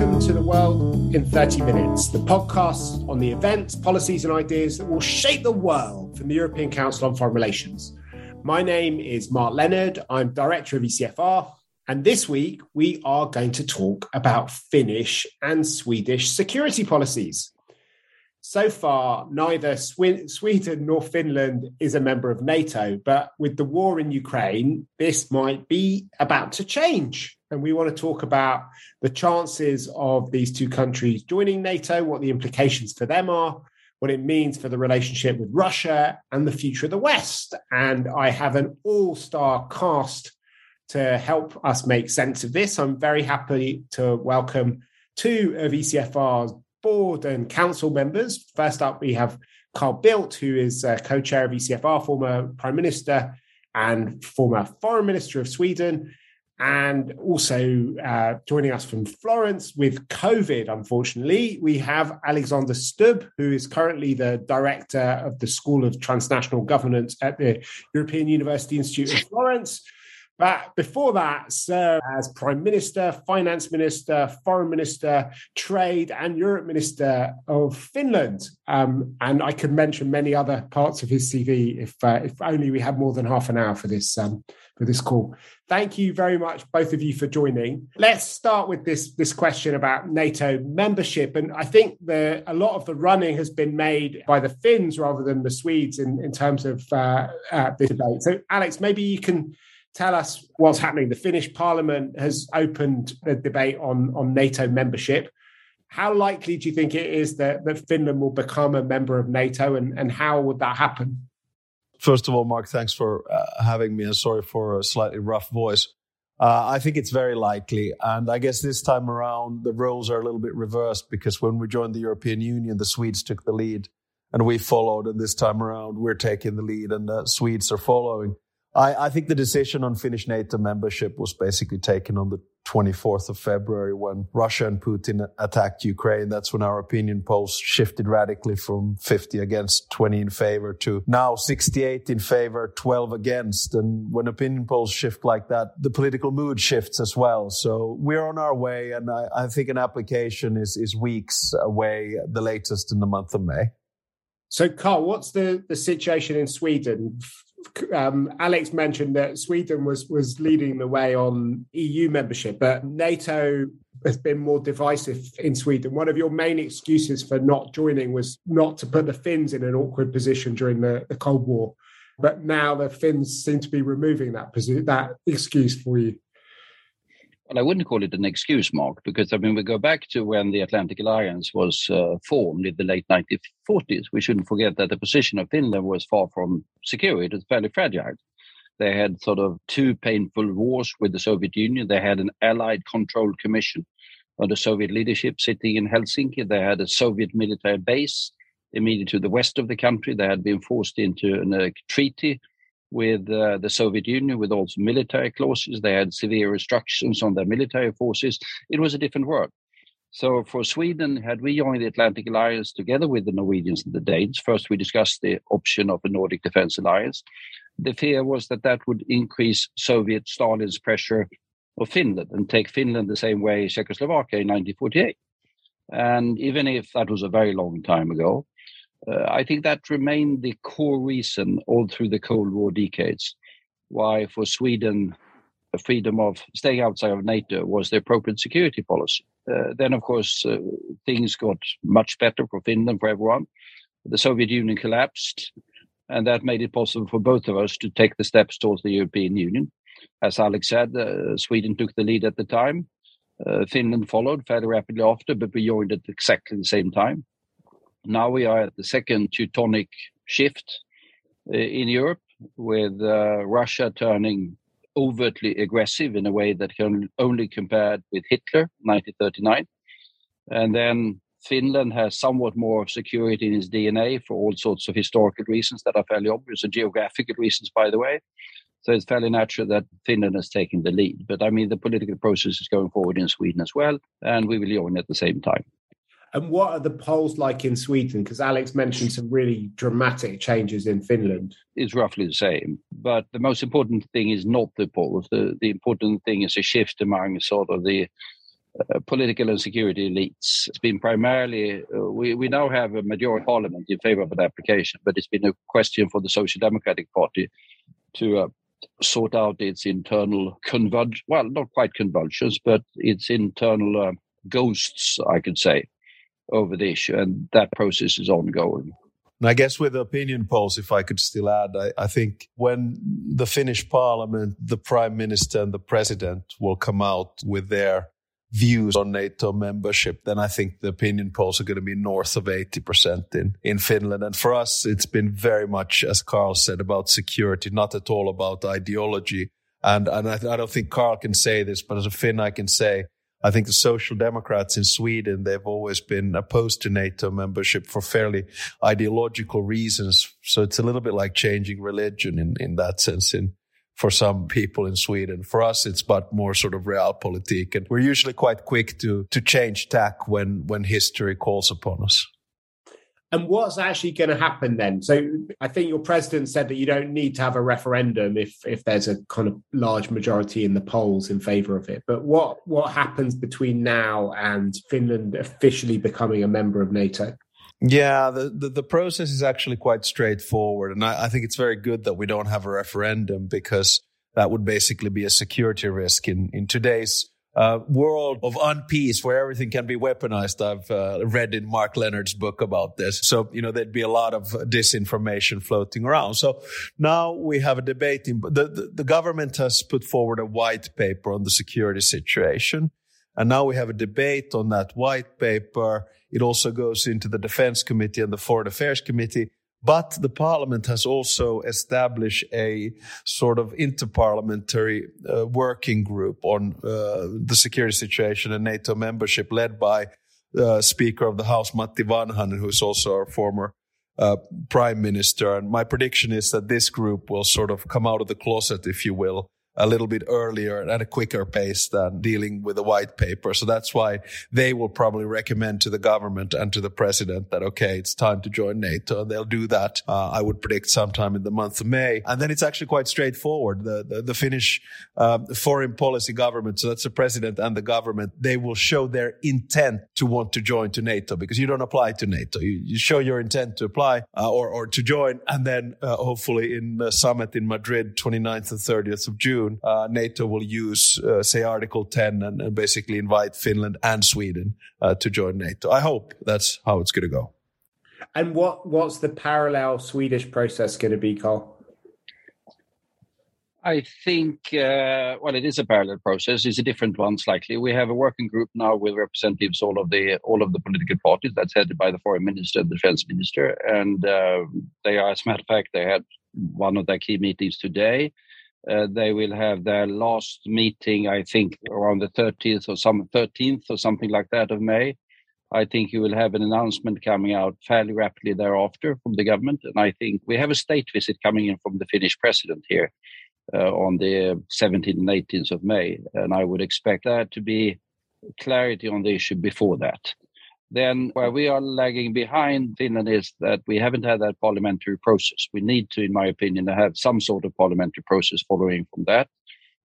Welcome to The World in 30 Minutes, the podcast on the events, policies and ideas that will shape the world from the European Council on Foreign Relations. My name is Mark Leonard, I'm Director of ECFR, and this week we are going to talk about Finnish and Swedish security policies. So far, neither Sweden nor Finland is a member of NATO, but with the war in Ukraine, this might be about to change. And we want to talk about the chances of these two countries joining NATO, what the implications for them are, what it means for the relationship with Russia and the future of the West. And I have an all-star cast to help us make sense of this. I'm very happy to welcome two of ECFR's board and council members. First up, we have Carl Bildt, who is co-chair of ECFR, former Prime Minister and former Foreign Minister of Sweden, and also joining us from Florence with COVID, unfortunately, we have Alexander Stubb, who is currently the Director of the School of Transnational Governance at the European University Institute of Florence. But before that, served as Prime Minister, Finance Minister, Foreign Minister, Trade and Europe Minister of Finland. And I could mention many other parts of his CV if only we had more than half an hour for this call. Thank you very much, both of you, for joining. Let's start with this question about NATO membership. And I think a lot of the running has been made by the Finns rather than the Swedes in terms of this debate. So, Alex, maybe you can tell us what's happening. The Finnish parliament has opened a debate on NATO membership. How likely do you think it is that Finland will become a member of NATO, and how would that happen? First of all, Mark, thanks for having me, and sorry for a slightly rough voice. I think it's very likely. And I guess this time around, the roles are a little bit reversed, because when we joined the European Union, the Swedes took the lead and we followed. And this time around, we're taking the lead and the Swedes are following. I think the decision on Finnish NATO membership was basically taken on the 24th of February when Russia and Putin attacked Ukraine. That's when our opinion polls shifted radically from 50 against 20 in favor to now 68 in favor, 12 against. And when opinion polls shift like that, the political mood shifts as well. So we're on our way, and I think an application is weeks away, the latest in the month of May. So, Carl, what's the situation in Sweden? Alex mentioned that Sweden was leading the way on EU membership, but NATO has been more divisive in Sweden. One of your main excuses for not joining was not to put the Finns in an awkward position during the Cold War, but now the Finns seem to be removing that excuse for you. Well, I wouldn't call it an excuse, Mark, because, I mean, we go back to when the Atlantic Alliance was formed in the late 1940s. We shouldn't forget that the position of Finland was far from secure. It was fairly fragile. They had sort of two painful wars with the Soviet Union. They had an Allied Control Commission under Soviet leadership sitting in Helsinki. They had a Soviet military base immediately to the west of the country. They had been forced into a treaty with the Soviet Union, with also military clauses. They had severe restrictions on their military forces. It was a different world. So for Sweden, had we joined the Atlantic Alliance together with the Norwegians and the Danes, first we discussed the option of a Nordic Defence Alliance. The fear was that would increase Soviet Stalin's pressure of Finland and take Finland the same way Czechoslovakia in 1948. And even if that was a very long time ago, I think that remained the core reason all through the Cold War decades why for Sweden the freedom of staying outside of NATO was the appropriate security policy. Then, of course, things got much better for Finland, for everyone. The Soviet Union collapsed, and that made it possible for both of us to take the steps towards the European Union. As Alex said, Sweden took the lead at the time. Finland followed fairly rapidly after, but we joined at exactly the same time. Now we are at the second Teutonic shift in Europe, with Russia turning overtly aggressive in a way that can only be compared with Hitler, 1939. And then Finland has somewhat more security in its DNA for all sorts of historical reasons that are fairly obvious, and geographical reasons, by the way. So it's fairly natural that Finland has taken the lead. But I mean, the political process is going forward in Sweden as well, and we will join at the same time. And what are the polls like in Sweden? Because Alex mentioned some really dramatic changes in Finland. It's roughly the same. But the most important thing is not the polls. The important thing is a shift among sort of the political and security elites. It's been primarily, we now have a majority parliament in favor of an application, but it's been a question for the Social Democratic Party to sort out its internal internal ghosts, I could say, over the issue. And that process is ongoing. And I guess with the opinion polls, if I could still add, I think when the Finnish parliament, the prime minister and the president will come out with their views on NATO membership, then I think the opinion polls are going to be north of 80% in Finland. And for us, it's been very much, as Carl said, about security, not at all about ideology. And I don't think Carl can say this, but as a Finn, I can say, I think the Social Democrats in Sweden, they've always been opposed to NATO membership for fairly ideological reasons. So it's a little bit like changing religion in that sense for some people in Sweden. For us, it's but more sort of realpolitik. And we're usually quite quick to change tack when history calls upon us. And what's actually going to happen then? So I think your president said that you don't need to have a referendum if there's a kind of large majority in the polls in favour of it. But what happens between now and Finland officially becoming a member of NATO? Yeah, the process is actually quite straightforward. And I think it's very good that we don't have a referendum, because that would basically be a security risk in today's world of unpeace, where everything can be weaponized. I've read in Mark Leonard's book about this. So, there'd be a lot of disinformation floating around. So now we have a debate. The government has put forward a white paper on the security situation. And now we have a debate on that white paper. It also goes into the Defense Committee and the Foreign Affairs Committee. But the parliament has also established a sort of interparliamentary working group on the security situation and NATO membership, led by Speaker of the House, Matti Vanhanen, who is also our former prime minister. And my prediction is that this group will sort of come out of the closet, if you will, a little bit earlier and at a quicker pace than dealing with the white paper. So that's why they will probably recommend to the government and to the president that, okay, it's time to join NATO. They'll do that, I would predict, sometime in the month of May. And then it's actually quite straightforward. The Finnish foreign policy government, so that's the president and the government, they will show their intent to want to join to NATO, because you don't apply to NATO. You show your intent to apply or to join. And then hopefully in the summit in Madrid, 29th and 30th of June, NATO will use, say, Article 10 and basically invite Finland and Sweden to join NATO. I hope that's how it's going to go. And what's the parallel Swedish process going to be, Carl? I think, it is a parallel process. It's a different one slightly. We have a working group now with representatives all of the political parties. That's headed by the foreign minister and the defense minister. And they are, as a matter of fact, they had one of their key meetings today. They will have their last meeting, I think, around the 13th or something like that of May. I think you will have an announcement coming out fairly rapidly thereafter from the government. And I think we have a state visit coming in from the Finnish president here on the 17th and 18th of May. And I would expect there to be clarity on the issue before that. Then where we are lagging behind Finland is that we haven't had that parliamentary process. We need to, in my opinion, have some sort of parliamentary process following from that.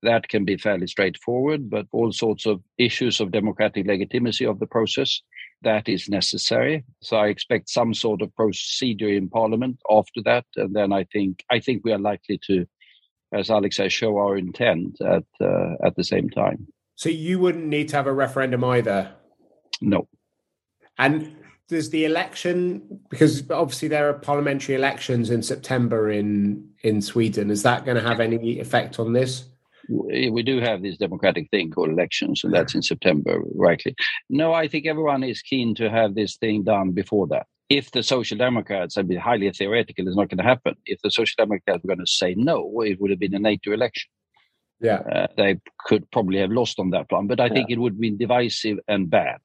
That can be fairly straightforward, but all sorts of issues of democratic legitimacy of the process, that is necessary. So I expect some sort of procedure in parliament after that. And then I think we are likely to, as Alex says, show our intent at the same time. So you wouldn't need to have a referendum either? No. And does the election, because obviously there are parliamentary elections in September in Sweden, is that going to have any effect on this? We do have this democratic thing called elections, and that's in September, rightly. No, I think everyone is keen to have this thing done before that. If the Social Democrats, I'd be highly theoretical, it's not going to happen. If the Social Democrats were going to say no, it would have been a NATO election. Yeah, they could probably have lost on that one, but I think it would be divisive and bad.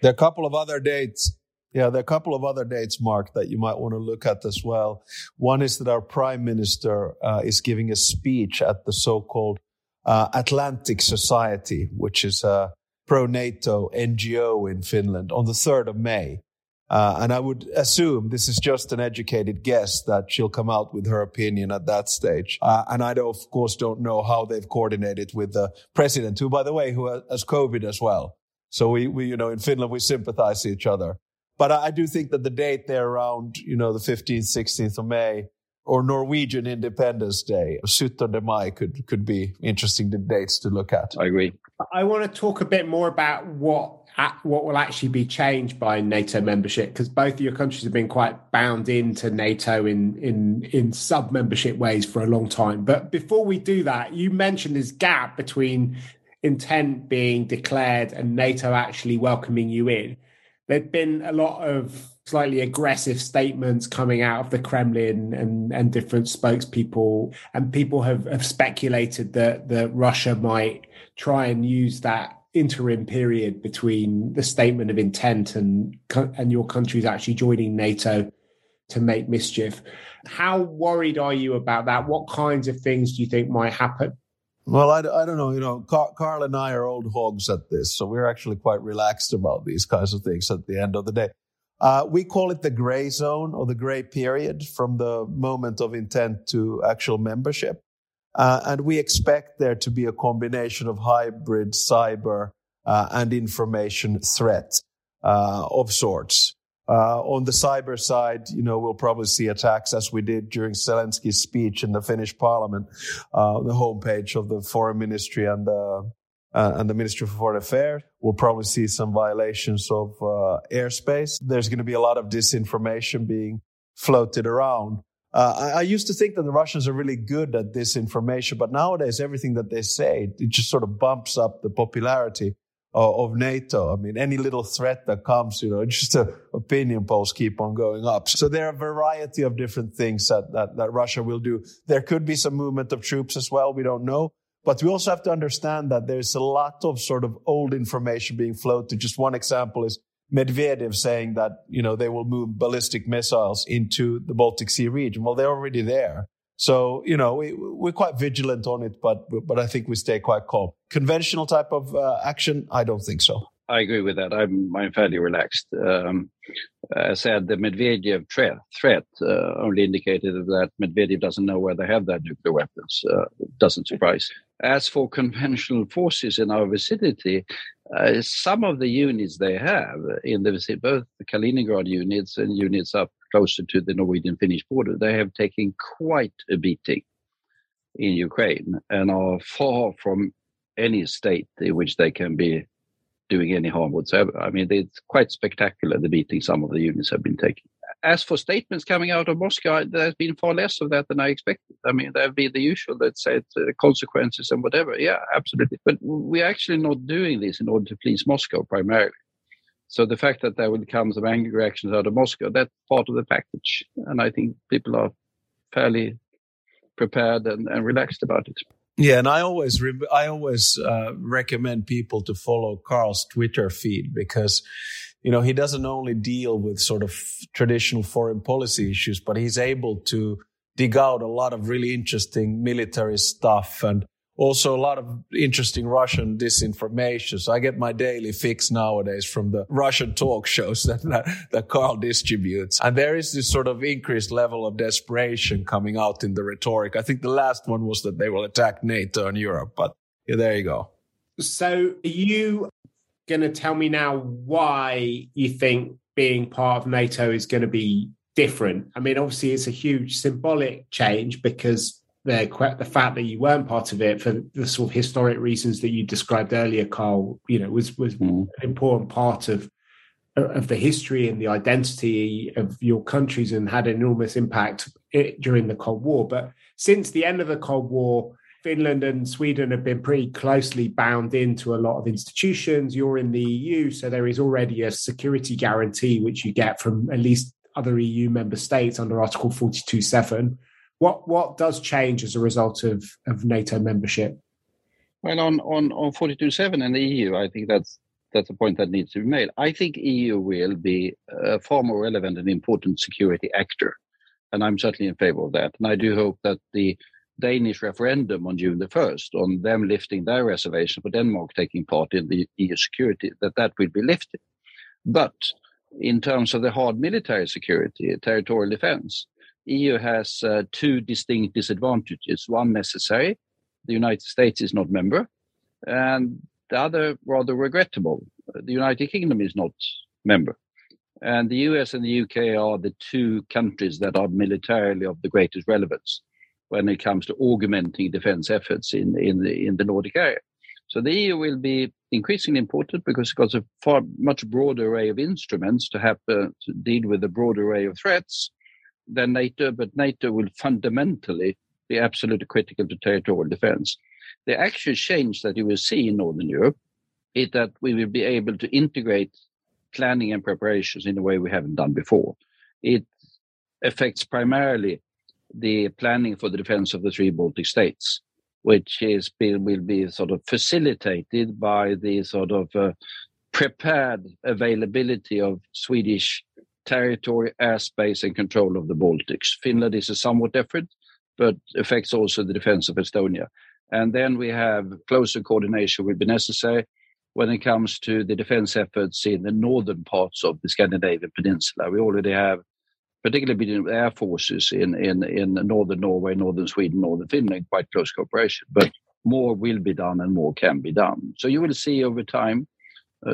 There are a couple of other dates. Yeah, there are a couple of other dates, Mark, that you might want to look at as well. One is that our prime minister is giving a speech at the so-called Atlantic Society, which is a pro-NATO NGO in Finland, on the 3rd of May. And I would assume, this is just an educated guess, that she'll come out with her opinion at that stage. And I, of course, don't know how they've coordinated with the president, who, by the way, has COVID as well. So we you know, in Finland, we sympathize each other. But I do think that the date there around, you know, the 15th, 16th of May, or Norwegian Independence Day, Syttende Mai, could be interesting dates to look at. I agree. I want to talk a bit more about what will actually be changed by NATO membership, because both of your countries have been quite bound into NATO in sub-membership ways for a long time. But before we do that, you mentioned this gap between intent being declared and NATO actually welcoming you in. There've been a lot of slightly aggressive statements coming out of the Kremlin and different spokespeople, and people have speculated that Russia might try and use that interim period between the statement of intent and your country's actually joining NATO to make mischief. How worried are you about that? What kinds of things do you think might happen? Well, I don't know. You know, Carl and I are old hogs at this, so we're actually quite relaxed about these kinds of things at the end of the day. We call it the gray zone or the gray period from the moment of intent to actual membership. And we expect there to be a combination of hybrid, cyber, and information threat of sorts. On the cyber side, you know, we'll probably see attacks as we did during Zelensky's speech in the Finnish parliament, the homepage of the foreign ministry and the Ministry for Foreign Affairs. We'll probably see some violations of airspace. There's going to be a lot of disinformation being floated around. I used to think that the Russians are really good at this information, but nowadays everything that they say, it just sort of bumps up the popularity of NATO. I mean, any little threat that comes, you know, just opinion polls keep on going up. So there are a variety of different things that Russia will do. There could be some movement of troops as well. We don't know. But we also have to understand that there's a lot of sort of old information being floated. Just one example is Medvedev saying that, you know, they will move ballistic missiles into the Baltic Sea region. Well, they're already there. So, you know, we're quite vigilant on it, but I think we stay quite calm. Conventional type of action, I don't think so. I agree with that. I'm fairly relaxed. I said the Medvedev threat only indicated that Medvedev doesn't know where they have their nuclear weapons. Doesn't surprise. As for conventional forces in our vicinity, some of the units they have in the vicinity, both the Kaliningrad units and units up closer to the Norwegian-Finnish border, they have taken quite a beating in Ukraine and are far from any state in which they can be doing any harm whatsoever. I mean, it's quite spectacular, the beating some of the units have been taking. As for statements coming out of Moscow, there's been far less of that than I expected. I mean, there have been the usual, let's say, consequences and whatever. Yeah, absolutely. But we're actually not doing this in order to please Moscow primarily. So the fact that there will come some angry reactions out of Moscow, that's part of the package. And I think people are fairly prepared and relaxed about it. Yeah, and I always recommend people to follow Carl's Twitter feed because, you know, he doesn't only deal with sort of traditional foreign policy issues, but he's able to dig out a lot of really interesting military stuff and also a lot of interesting Russian disinformation. So I get my daily fix nowadays from the Russian talk shows that Carl distributes. And there is this sort of increased level of desperation coming out in the rhetoric. I think the last one was that they will attack NATO and Europe, but yeah, there you go. So are you going to tell me now why you think being part of NATO is going to be different? I mean, obviously, it's a huge symbolic change because the fact that you weren't part of it for the sort of historic reasons that you described earlier, Carl, you know, was an important part of the history and the identity of your countries and had an enormous impact during the Cold War. But since the end of the Cold War, Finland and Sweden have been pretty closely bound into a lot of institutions. You're in the EU, so there is already a security guarantee which you get from at least other EU member states under Article 42.7. What does change as a result of NATO membership? Well, on 42.7 and the EU, I think that's a point that needs to be made. I think EU will be a far more relevant and important security actor, and I'm certainly in favour of that. And I do hope that the Danish referendum on June the 1st, on them lifting their reservation for Denmark taking part in the EU security, that will be lifted. But in terms of the hard military security, territorial defence, EU has two distinct disadvantages. One necessary, the United States is not member, and the other rather regrettable. the United Kingdom is not member. And the US and the UK are the two countries that are militarily of the greatest relevance when it comes to augmenting defense efforts in the Nordic area. So the EU will be increasingly important because it's got a far much broader array of instruments to have to deal with a broader array of threats than NATO, but NATO will fundamentally be absolutely critical to territorial defense. The actual change that you will see in Northern Europe is that we will be able to integrate planning and preparations in a way we haven't done before. It affects primarily the planning for the defense of the three Baltic states, which will be sort of facilitated by the sort of prepared availability of Swedish territory, airspace, and control of the Baltics. Finland is a somewhat different, but affects also the defense of Estonia. And then we have closer coordination will be necessary when it comes to the defense efforts in the northern parts of the Scandinavian peninsula. We already have, particularly between air forces in northern Norway, northern Sweden, northern Finland, quite close cooperation. But more will be done and more can be done. So you will see over time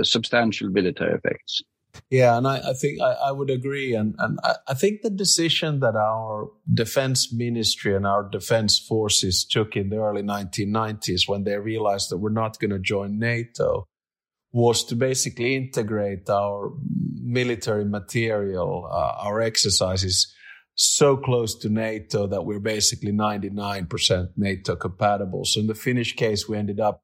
substantial military effects. Yeah, and I think I would agree. And I think the decision that our defense ministry and our defense forces took in the early 1990s when they realized that we're not going to join NATO was to basically integrate our military material, our exercises, so close to NATO that we're basically 99% NATO compatible. So in the Finnish case, we ended up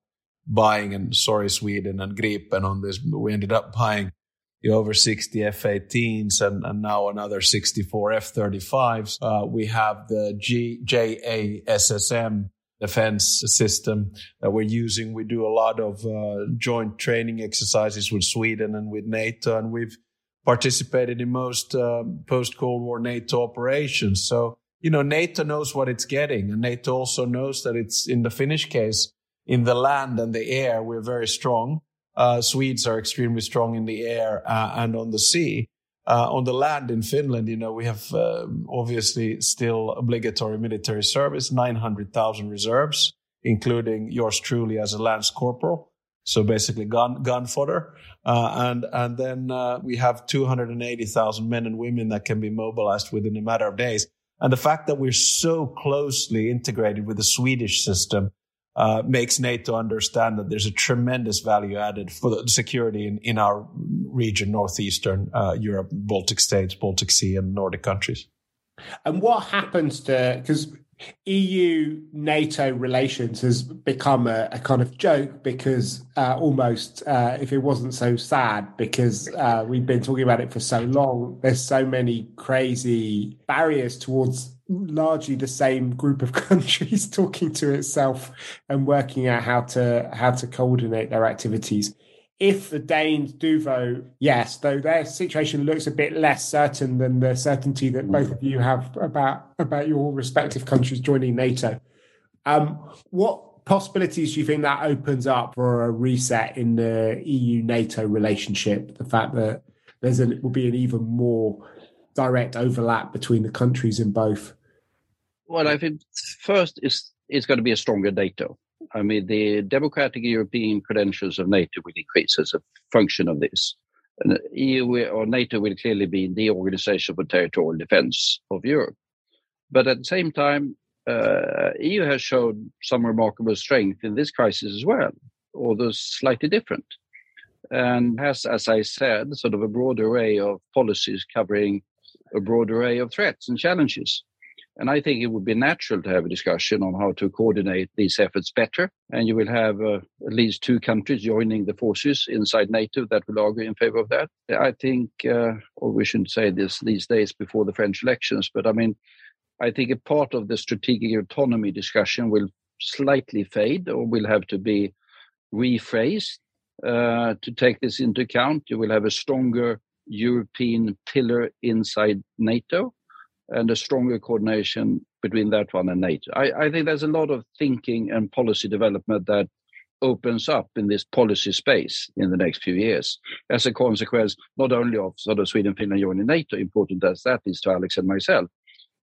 buying, and sorry, Sweden and Gripen on this, we ended up buying over 60 F-18s and now another 64 F-35s. We have the JASSM defense system that we're using. We do a lot of joint training exercises with Sweden and with NATO, and we've participated in most post-Cold War NATO operations. So, NATO knows what it's getting, and NATO also knows that it's, in the Finnish case, in the land and the air, we're very strong. Swedes are extremely strong in the air and on the sea. On the land in Finland, we have obviously still obligatory military service, 900,000 reserves, including yours truly as a lance corporal. So basically gun fodder. And then we have 280,000 men and women that can be mobilized within a matter of days. And the fact that we're so closely integrated with the Swedish system makes NATO understand that there's a tremendous value added for the security in our region, northeastern Europe, Baltic states, Baltic Sea, and Nordic countries. And what happens to, because EU-NATO relations has become a kind of joke, because almost if it wasn't so sad, because we've been talking about it for so long, there's so many crazy barriers towards largely the same group of countries talking to itself and working out how to coordinate their activities. If the Danes do vote yes, though their situation looks a bit less certain than the certainty that both of you have about your respective countries joining NATO, what possibilities do you think that opens up for a reset in the EU-NATO relationship? The fact that it will be an even more direct overlap between the countries in both. Well, I think first it's going to be a stronger NATO. I mean, the democratic European credentials of NATO will increase as a function of this. And the EU or NATO will clearly be the organization for territorial defense of Europe. But at the same time, EU has shown some remarkable strength in this crisis as well, although slightly different. And has, as I said, sort of a broad array of policies covering a broad array of threats and challenges. And I think it would be natural to have a discussion on how to coordinate these efforts better. And you will have at least two countries joining the forces inside NATO that will argue in favor of that. I think, or we shouldn't say this these days before the French elections, but I mean, I think a part of the strategic autonomy discussion will slightly fade or will have to be rephrased to take this into account. You will have a stronger European pillar inside NATO and a stronger coordination between that one and NATO. I think there's a lot of thinking and policy development that opens up in this policy space in the next few years as a consequence, not only of sort of Sweden, Finland joining NATO, important as that is to Alex and myself,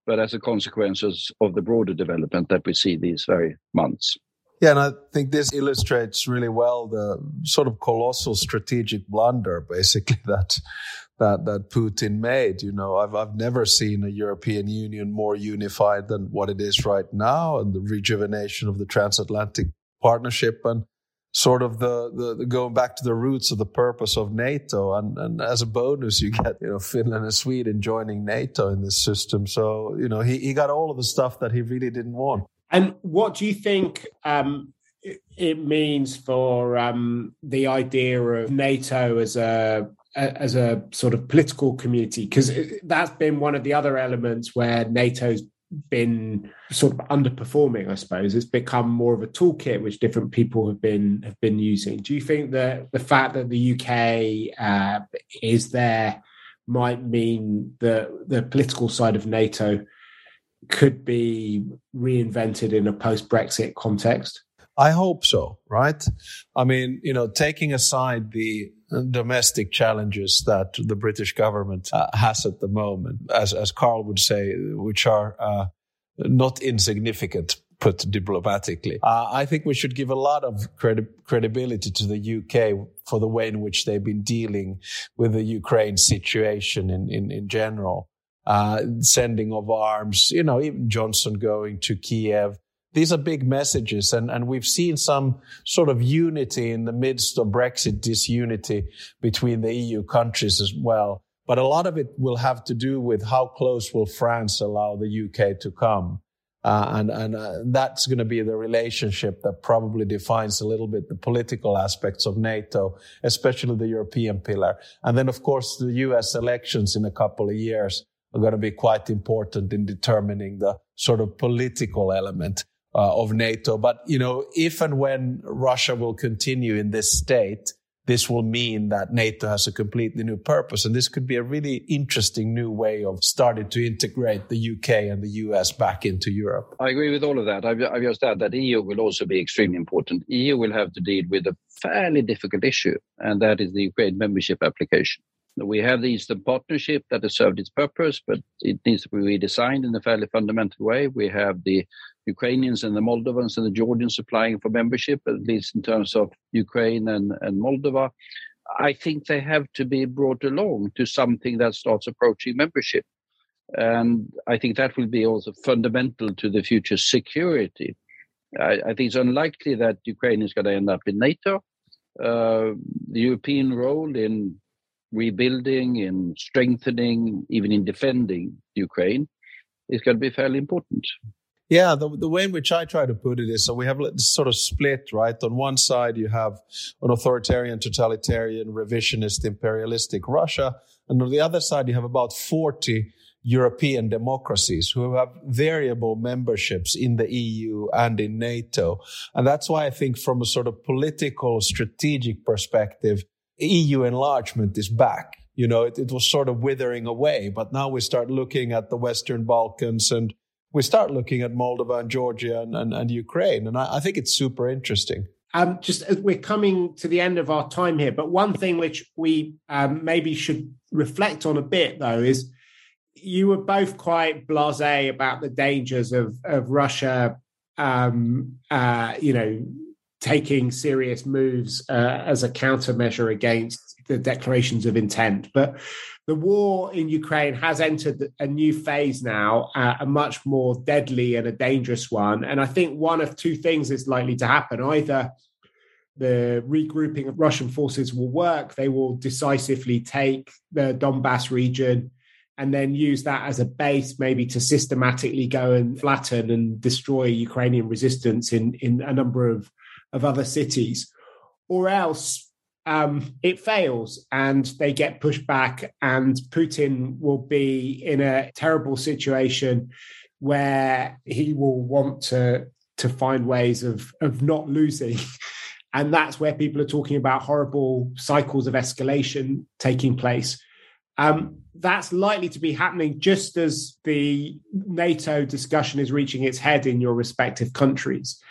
but as a consequence of the broader development that we see these very months. Yeah, and I think this illustrates really well the sort of colossal strategic blunder, basically, that Putin made. You know, I've never seen a European Union more unified than what it is right now, and the rejuvenation of the transatlantic partnership, and sort of the going back to the roots of the purpose of NATO. And as a bonus, you get, you know, Finland and Sweden joining NATO in this system. So, you know, he got all of the stuff that he really didn't want. And what do you think it means for the idea of NATO as a sort of political community? Because that's been one of the other elements where NATO's been sort of underperforming, I suppose. It's become more of a toolkit which different people have been using. Do you think that the fact that the UK is there might mean that the political side of NATO could be reinvented in a post-Brexit context? I hope so, right? I mean, you know, taking aside the domestic challenges that the British government has at the moment, as Carl would say, which are not insignificant, put diplomatically. I think we should give a lot of credibility to the UK for the way in which they've been dealing with the Ukraine situation in general. Sending of arms, you know, even Johnson going to Kiev. These are big messages, and we've seen some sort of unity in the midst of Brexit disunity between the EU countries as well. But a lot of it will have to do with how close will France allow the UK to come. And that's going to be the relationship that probably defines a little bit the political aspects of NATO, especially the European pillar. And then, of course, the US elections in a couple of years are going to be quite important in determining the sort of political element of NATO. But, you know, if and when Russia will continue in this state, this will mean that NATO has a completely new purpose. And this could be a really interesting new way of starting to integrate the UK and the US back into Europe. I agree with all of that. I've just added that EU will also be extremely important. EU will have to deal with a fairly difficult issue, and that is the Ukraine membership application. We have the Eastern Partnership that has served its purpose, but it needs to be redesigned in a fairly fundamental way. We have the Ukrainians and the Moldovans and the Georgians applying for membership, at least in terms of Ukraine and Moldova. I think they have to be brought along to something that starts approaching membership. And I think that will be also fundamental to the future security. I think it's unlikely that Ukraine is going to end up in NATO. The European role in rebuilding and strengthening, even in defending Ukraine, is going to be fairly important. Yeah, the way in which I try to put it is, so we have this sort of split, right? On one side, you have an authoritarian, totalitarian, revisionist, imperialistic Russia. And on the other side, you have about 40 European democracies who have variable memberships in the EU and in NATO. And that's why I think from a sort of political, strategic perspective, EU enlargement is back. You know, it was sort of withering away, but now we start looking at the Western Balkans, and we start looking at Moldova and Georgia and Ukraine. And I think it's super interesting. Just as we're coming to the end of our time here, but one thing which we maybe should reflect on a bit, though, is you were both quite blasé about the dangers of Russia, you know, taking serious moves as a countermeasure against the declarations of intent. But the war in Ukraine has entered a new phase now, a much more deadly and a dangerous one. And I think one of two things is likely to happen. Either the regrouping of Russian forces will work, they will decisively take the Donbass region and then use that as a base maybe to systematically go and flatten and destroy Ukrainian resistance in a number of other cities, or else it fails and they get pushed back, and Putin will be in a terrible situation where he will want to find ways of not losing. And that's where people are talking about horrible cycles of escalation taking place. That's likely to be happening just as the NATO discussion is reaching its head in your respective countries.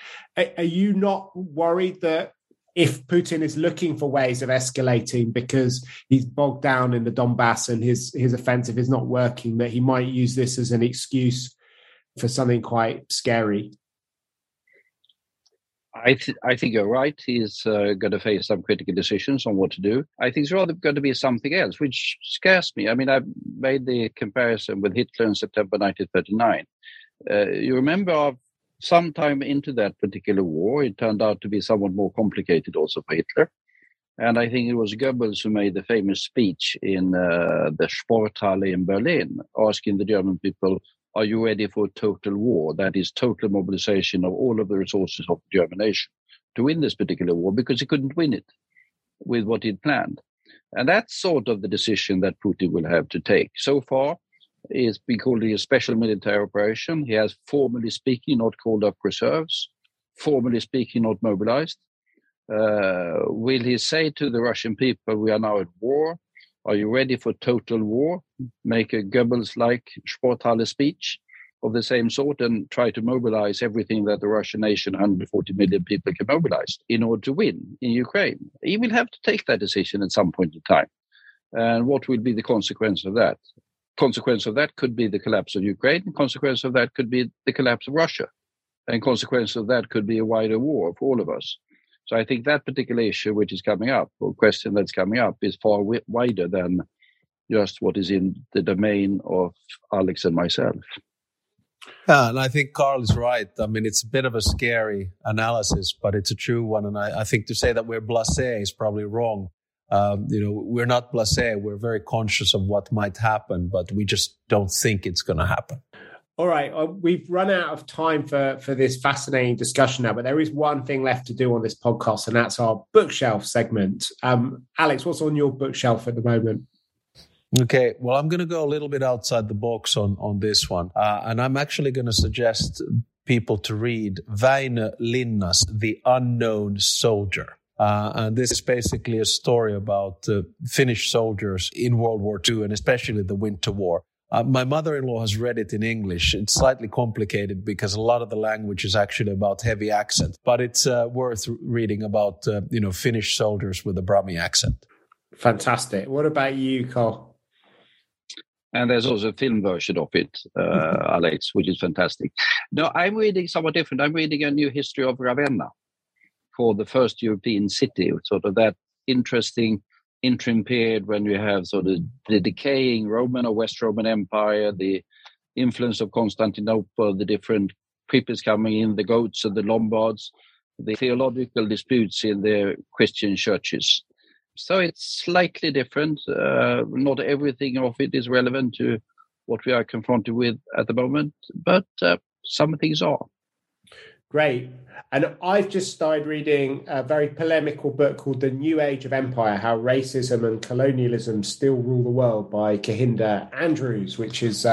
Are you not worried that if Putin is looking for ways of escalating because he's bogged down in the Donbass and his offensive is not working, that he might use this as an excuse for something quite scary? I think you're right. He's going to face some critical decisions on what to do. I think it's rather going to be something else, which scares me. I mean, I made the comparison with Hitler in September 1939. You remember sometime into that particular war, it turned out to be somewhat more complicated also for Hitler. And I think it was Goebbels who made the famous speech in the Sporthalle in Berlin, asking the German people, are you ready for total war? That is total mobilization of all of the resources of the German nation to win this particular war, because he couldn't win it with what he'd planned. And that's sort of the decision that Putin will have to take. So far, it's been called a special military operation. He has, formally speaking, not called up reserves, formally speaking, not mobilized. Will he say to the Russian people, we are now at war, are you ready for total war? Make a Goebbels-like Sporthalle speech of the same sort and try to mobilize everything that the Russian nation, 140 million people, can mobilize in order to win in Ukraine. He will have to take that decision at some point in time. And what will be the consequence of that? Consequence of that could be the collapse of Ukraine. Consequence of that could be the collapse of Russia. And consequence of that could be a wider war for all of us. So I think that particular issue which is coming up, or question that's coming up, is far wider than just what is in the domain of Alex and myself. Yeah, and I think Carl is right. I mean, it's a bit of a scary analysis, but it's a true one. And I think to say that we're blasé is probably wrong. We're not blasé. We're very conscious of what might happen, but we just don't think it's going to happen. All right, we've run out of time for this fascinating discussion now, but there is one thing left to do on this podcast, and that's our bookshelf segment. Alex, what's on your bookshelf at the moment? Okay, well, I'm going to go a little bit outside the box on this one, and I'm actually going to suggest people to read Väinö Linna's The Unknown Soldier. And this is basically a story about Finnish soldiers in World War II, and especially the Winter War. My mother-in-law has read it in English. It's slightly complicated because a lot of the language is actually about heavy accent, but it's worth reading about Finnish soldiers with a Brummy accent. Fantastic. What about you, Carl? And there's also a film version of it, Alex, which is fantastic. No, I'm reading somewhat different. I'm reading A New History of Ravenna, for the first European city, sort of that interesting interim period when you have sort of the decaying Roman or West Roman Empire, the influence of Constantinople, the different peoples coming in, the Goths and the Lombards, the theological disputes in the Christian churches. So it's slightly different. Not everything of it is relevant to what we are confronted with at the moment, but some things are. Great. And I've just started reading a very polemical book called The New Age of Empire, How Racism and Colonialism Still Rule the World by Kehinde Andrews, which is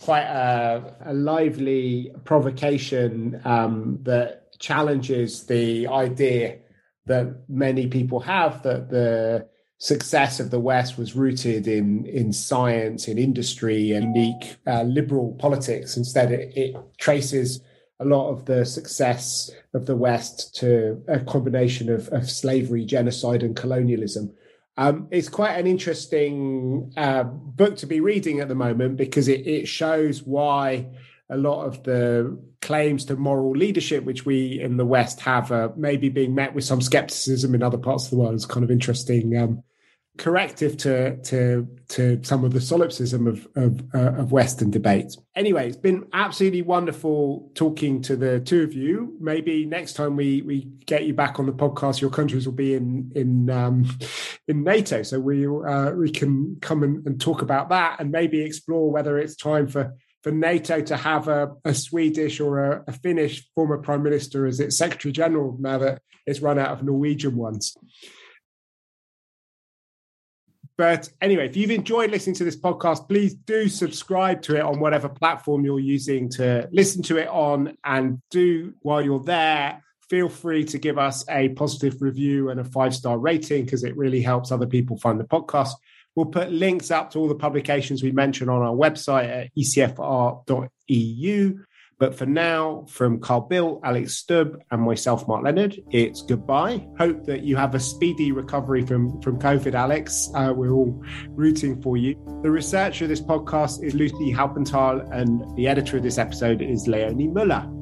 quite a lively provocation that challenges the idea that many people have that the success of the West was rooted in science, in industry, and unique liberal politics. Instead, it traces a lot of the success of the West to a combination of slavery, genocide, and colonialism. It's quite an interesting book to be reading at the moment because it shows why a lot of the claims to moral leadership, which we in the West have, are maybe being met with some skepticism in other parts of the world. It's kind of interesting corrective to some of the solipsism of Western debate. Anyway, it's been absolutely wonderful talking to the two of you. Maybe next time we get you back on the podcast, your countries will be in NATO, so we can come and talk about that and maybe explore whether it's time for NATO to have a Swedish or a Finnish former prime minister as its secretary general now that it's run out of Norwegian ones. But anyway, if you've enjoyed listening to this podcast, please do subscribe to it on whatever platform you're using to listen to it on. And do, while you're there, feel free to give us a positive review and a 5-star rating because it really helps other people find the podcast. We'll put links up to all the publications we mentioned on our website at ecfr.eu. But for now, from Carl Bildt, Alex Stubb, and myself, Mark Leonard, it's goodbye. Hope that you have a speedy recovery from COVID, Alex. We're all rooting for you. The researcher of this podcast is Lucy Halpenthal, and the editor of this episode is Leonie Müller.